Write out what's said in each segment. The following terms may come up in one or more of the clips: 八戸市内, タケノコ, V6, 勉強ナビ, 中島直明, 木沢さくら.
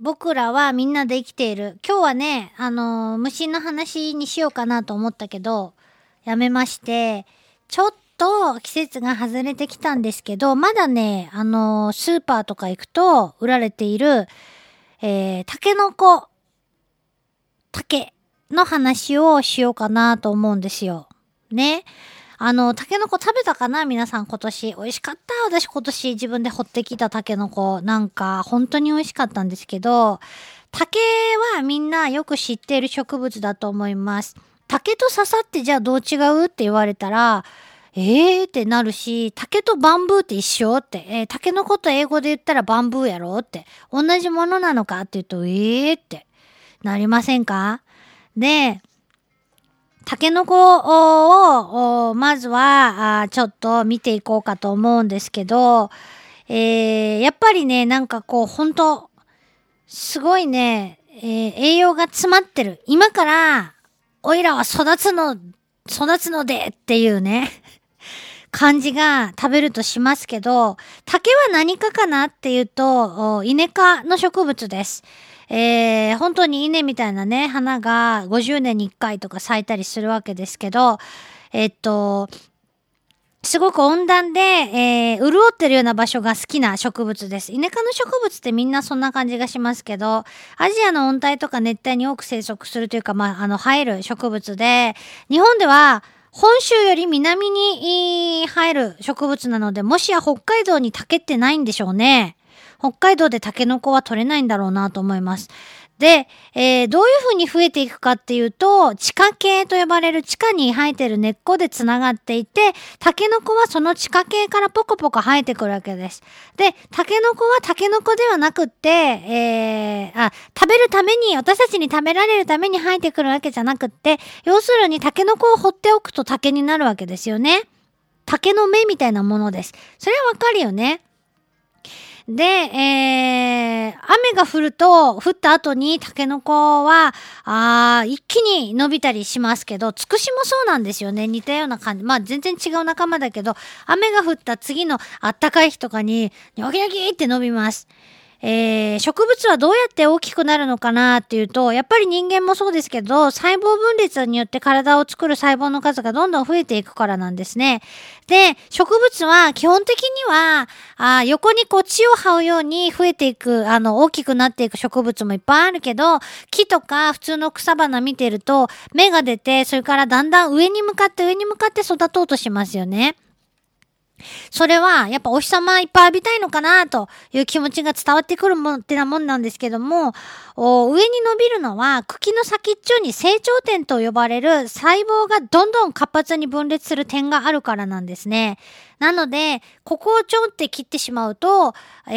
僕らはみんなで生きている。今日はね、虫の話にしようかなと思ったけどやめまして、ちょっと季節が外れてきたんですけど、まだね、スーパーとか行くと売られている、タケの話をしようかなと思うんですよね。タケノコ食べたかな皆さん。今年美味しかった。私今年自分で掘ってきたタケノコ、なんか本当に美味しかったんですけど、タケはみんなよく知っている植物だと思います。タケと笹ってじゃあどう違うって言われたらってなるし、タケとバンブーって一緒って、タケノコと英語で言ったらバンブーやろって、同じものなのかって言うとってなりませんか。で、タケノコをまずはちょっと見ていこうかと思うんですけど、やっぱりね、なんかこう本当すごいね、栄養が詰まってる。今からおいらは育つのでっていうね感じが食べるとしますけど、タケは何かかなっていうとイネ科の植物です。本当に稲みたいなね、花が50年に1回とか咲いたりするわけですけど、すごく温暖で、潤ってるような場所が好きな植物です。イネ科の植物ってみんなそんな感じがしますけど、アジアの温帯とか熱帯に多く生息するというか、生える植物で、日本では本州より南に生える植物なので、もしや北海道に竹ってないんでしょうね。北海道でタケノコは取れないんだろうなと思います。で、どういう風に増えていくかっていうと、地下茎と呼ばれる地下に生えてる根っこでつながっていて、タケノコはその地下茎からポコポコ生えてくるわけです。で、タケノコはタケノコではなくって、食べるために、私たちに食べられるために生えてくるわけじゃなくって、要するにタケノコを掘っておくと竹になるわけですよね。竹の芽みたいなものです。それはわかるよね。で、雨が降ると、降った後にタケノコは、一気に伸びたりしますけど、つくしもそうなんですよね。似たような感じ。全然違う仲間だけど、雨が降った次のあったかい日とかに、ニョキニョキって伸びます。植物はどうやって大きくなるのかなっていうと、やっぱり人間もそうですけど、細胞分裂によって体を作る細胞の数がどんどん増えていくからなんですね。で、植物は基本的には、横にこう地を這うように増えていく、大きくなっていく植物もいっぱいあるけど、木とか普通の草花見てると、芽が出て、それからだんだん上に向かって育とうとしますよね。それはやっぱお日様いっぱい浴びたいのかなという気持ちが伝わってくるもんってなもんなんですけども、上に伸びるのは茎の先っちょに成長点と呼ばれる細胞がどんどん活発に分裂する点があるからなんですね。なのでここをちょんって切ってしまうと、中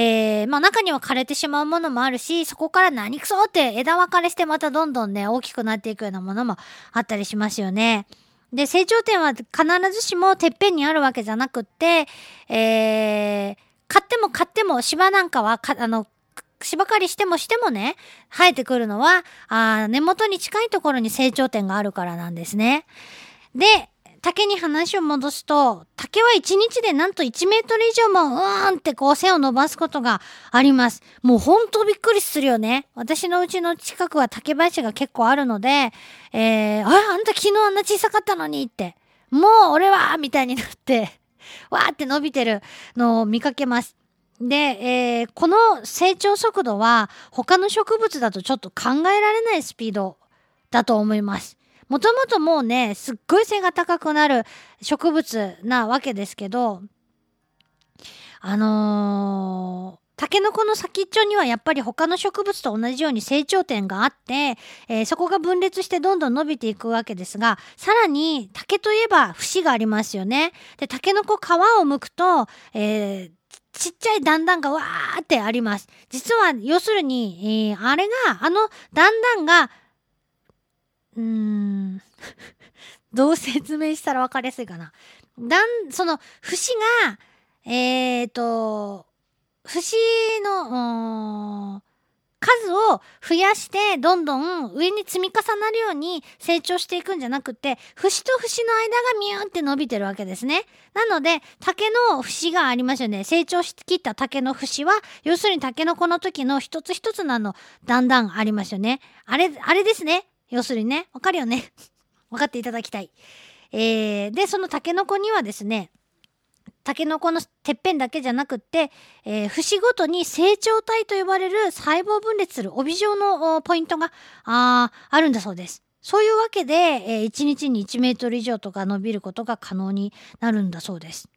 には枯れてしまうものもあるし、そこから何くそって枝分かれしてまたどんどんね大きくなっていくようなものもあったりしますよね。で、成長点は必ずしもてっぺんにあるわけじゃなくって、買っても芝なんかは芝刈りしてもね、生えてくるのは根元に近いところに成長点があるからなんですね。で、竹に話を戻すと、竹は1日でなんと1メートル以上もってこう背を伸ばすことがあります。もうほんとびっくりするよね。私の家の近くは竹林が結構あるので、あんた昨日あんな小さかったのにって、もう俺はみたいになってわーって伸びてるのを見かけます。で、この成長速度は他の植物だとちょっと考えられないスピードだと思います。もともともうね、すっごい背が高くなる植物なわけですけど、タケノコの先っちょにはやっぱり他の植物と同じように成長点があって、そこが分裂してどんどん伸びていくわけですが、さらに竹といえば節がありますよね。で、タケノコ皮をむくと、ちっちゃい段々がわーってあります。実は要するに、段々がどう説明したら分かりやすいかな。その節が、節の数をを増やしてどんどん上に積み重なるように成長していくんじゃなくて、節と節の間がミューって伸びてるわけですね。なので竹の節がありますよね。成長しきった竹の節は要するに竹の子の時の一つ一つなのだんだんありますよね。あれですね。要するにね、わかるよねわかっていただきたい。でそのタケノコにはですね、タケノコのてっぺんだけじゃなくって、節ごとに成長体と呼ばれる細胞分裂する帯状のポイントが あるんだそうです。そういうわけで、1日に1メートル以上とか伸びることが可能になるんだそうです。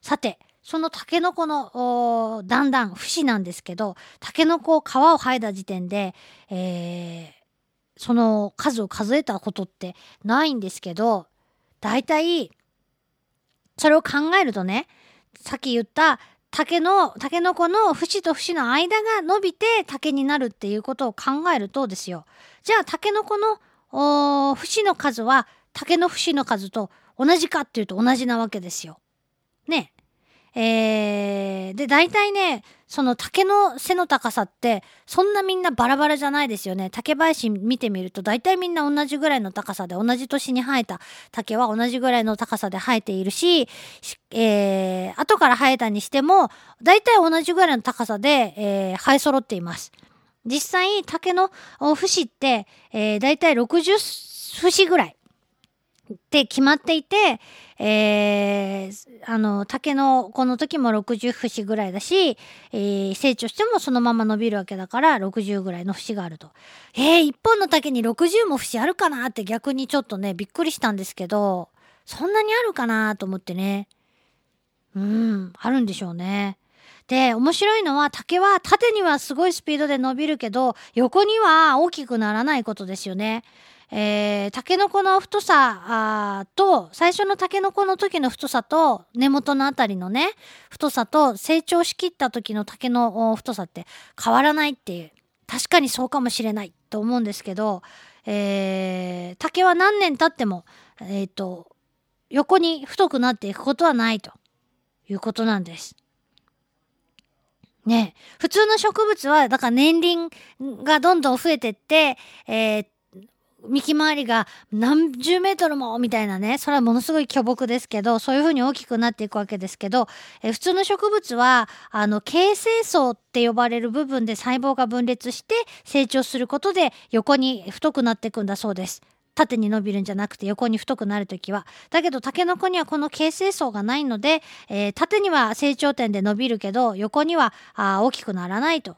さてそのタケノコのだんだん節なんですけど、タケノコを皮を剥いだ時点で、その数を数えたことってないんですけど、だいたいそれを考えるとね、さっき言ったタケノコの節と節の間が伸びて竹になるっていうことを考えるとですよ、じゃあタケノコの節の数は竹の節の数と同じかっていうと同じなわけですよね。でだいたいね、その竹の背の高さってそんなみんなバラバラじゃないですよね。竹林見てみるとだいたいみんな同じぐらいの高さで、同じ年に生えた竹は同じぐらいの高さで生えているし、後から生えたにしてもだいたい同じぐらいの高さで、生え揃っています。実際竹の節って、だいたい60節ぐらいって決まっていて、竹のこの時も60節ぐらいだし、成長してもそのまま伸びるわけだから60ぐらいの節があると。1本の竹に60も節あるかなって逆にちょっとねびっくりしたんですけど、そんなにあるかなと思ってね、あるんでしょうね。で面白いのは、竹は縦にはすごいスピードで伸びるけど横には大きくならないことですよね。タケノコの太さと最初のタケノコの時の太さと根元のあたりのね太さと成長しきった時の竹の太さって変わらないっていう、確かにそうかもしれないと思うんですけど、竹は何年経っても、横に太くなっていくことはないということなんですね。普通の植物はだから年輪がどんどん増えてって、幹回りが何十メートルもみたいなね、それはものすごい巨木ですけど、そういう風に大きくなっていくわけですけど、普通の植物は形成層って呼ばれる部分で細胞が分裂して成長することで横に太くなっていくんだそうです。縦に伸びるんじゃなくて横に太くなるときは。だけどタケノコにはこの形成層がないので、縦には成長点で伸びるけど横には大きくならないと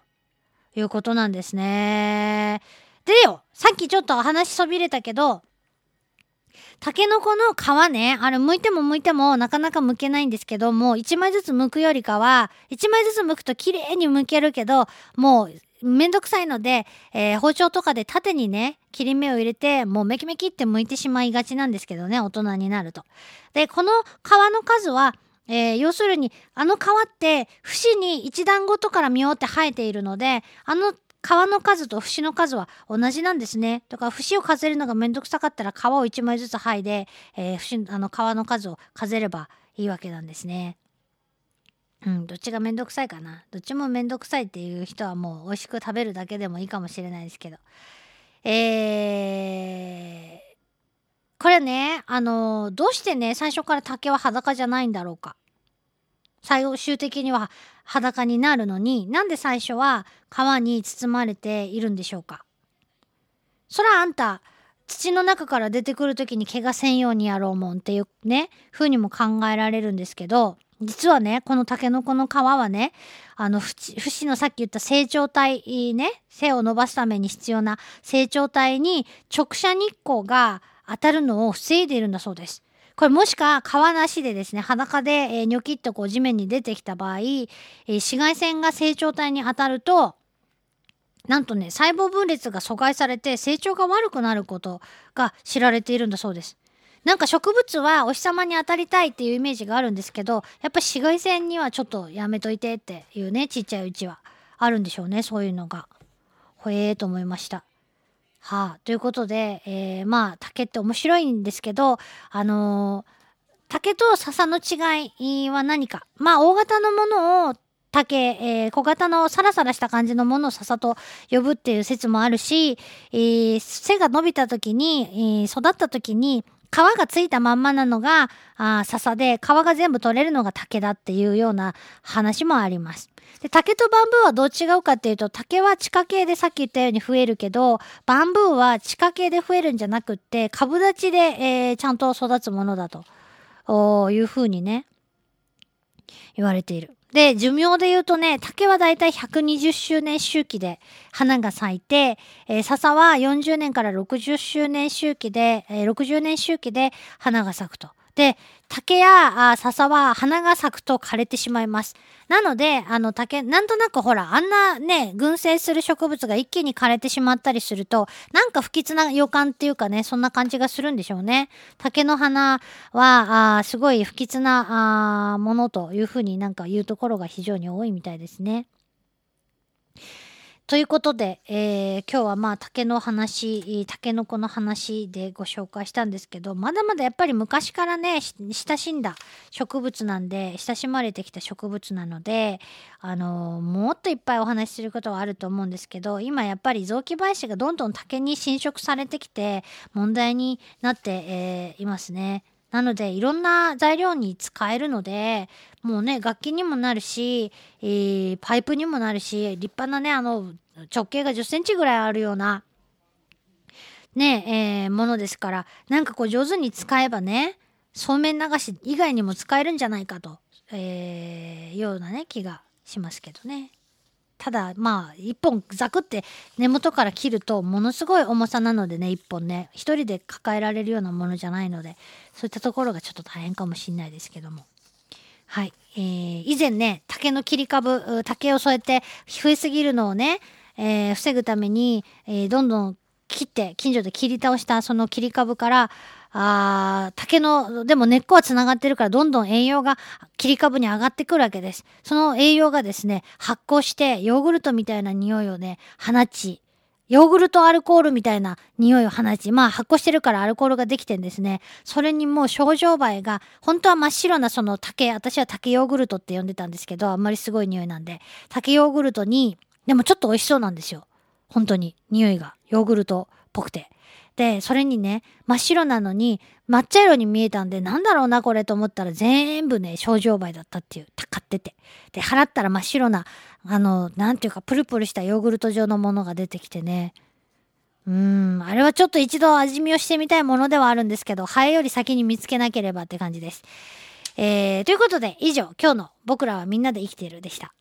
いうことなんですね。でよ、さっきちょっと話そびれたけど、タケノコの皮ね、あれ剥いても剥いてもなかなか剥けないんですけど、もう1枚ずつ剥くよりかは、1枚ずつ剥くと綺麗に剥けるけど、もうめんどくさいので、包丁とかで縦にね切り目を入れて、もうメキメキって剥いてしまいがちなんですけどね、大人になると。でこの皮の数は、要するに皮って節に一段ごとからみょーって生えているので、皮の数と節の数は同じなんですね。だから節を数えるのがめんどくさかったら皮を1枚ずつ剥いで、皮の数を数えればいいわけなんですね。どっちがめんどくさいかな。どっちもめんどくさいっていう人はもう美味しく食べるだけでもいいかもしれないですけど、これね、どうしてね最初から竹は裸じゃないんだろうか。最終的には裸になるのに、なんで最初は皮に包まれているんでしょうか。そらあんた土の中から出てくるときに怪我せんようにやろうもんっていうね風にも考えられるんですけど、実はねこのタケノコの皮はね、節のさっき言った成長体ね、背を伸ばすために必要な成長体に直射日光が当たるのを防いでいるんだそうです。これもしか皮なしでですね、裸で、ニョキッとこう地面に出てきた場合、紫外線が成長体に当たると、なんとね細胞分裂が阻害されて成長が悪くなることが知られているんだそうです。なんか植物はお日様に当たりたいっていうイメージがあるんですけど、やっぱり紫外線にはちょっとやめといてっていうね、ちっちゃいうちはあるんでしょうね、そういうのが。ほえーと思いました。ということで、竹って面白いんですけど、竹と笹の違いは何か、大型のものを竹、小型のサラサラした感じのものを笹と呼ぶっていう説もあるし、背が伸びた時に、育った時に皮がついたまんまなのが笹で、皮が全部取れるのが竹だっていうような話もあります。で、竹とバンブーはどう違うかっていうと、竹は地下茎でさっき言ったように増えるけど、バンブーは地下茎で増えるんじゃなくって、株立ちで、ちゃんと育つものだというふうにね言われている。で、寿命で言うとね、竹はだいたい120周年周期で花が咲いて、笹は40年から60周年周期で、60年周期で花が咲くと。で、竹や笹は花が咲くと枯れてしまいます。なので、竹、なんとなくほら、あんなね、群生する植物が一気に枯れてしまったりすると、なんか不吉な予感っていうかね、そんな感じがするんでしょうね。竹の花は、すごい不吉なものというふうになんか言うところが非常に多いみたいですね。ということで、今日はまあ竹の話、竹の子の話でご紹介したんですけど、まだまだやっぱり昔からね、親しんだ植物なんで、親しまれてきた植物なので、もっといっぱいお話しすることはあると思うんですけど、今やっぱり雑木林がどんどん竹に侵食されてきて問題になって、いますね。なのでいろんな材料に使えるので、もうね、楽器にもなるし、パイプにもなるし、立派なね、直径が10センチぐらいあるようなね、ものですから、なんかこう上手に使えばね、そうめん流し以外にも使えるんじゃないかと、ようなね気がしますけどね。ただまあ一本ザクって根元から切るとものすごい重さなのでね、一本ね、一人で抱えられるようなものじゃないので、そういったところがちょっと大変かもしれないですけども、はい、以前ね、竹の切り株、竹をそうやって増えすぎるのをね、防ぐために、どんどん切って近所で切り倒したその切り株から、竹のでも根っこはつながってるから、どんどん栄養が切り株に上がってくるわけです。その栄養がですね、発酵してヨーグルトみたいな匂いをね放ち、ヨーグルトアルコールみたいな匂いを放ち、まあ発酵してるからアルコールができてんですね。それにもうショウバエが、本当は真っ白なその竹、私は竹ヨーグルトって呼んでたんですけど、あんまりすごい匂いなんで、竹ヨーグルトに、でもちょっと美味しそうなんですよ、本当に匂いがヨーグルトっぽくて。で、それにね、真っ白なのに抹茶色に見えたんで、なんだろうなこれと思ったら、全部ねショウジョウバエだったっていう、買ってて、で払ったら真っ白な、なんていうかプルプルしたヨーグルト状のものが出てきてね、あれはちょっと一度味見をしてみたいものではあるんですけど、ハエより先に見つけなければって感じです。ということで、以上、今日の僕らはみんなで生きているでした。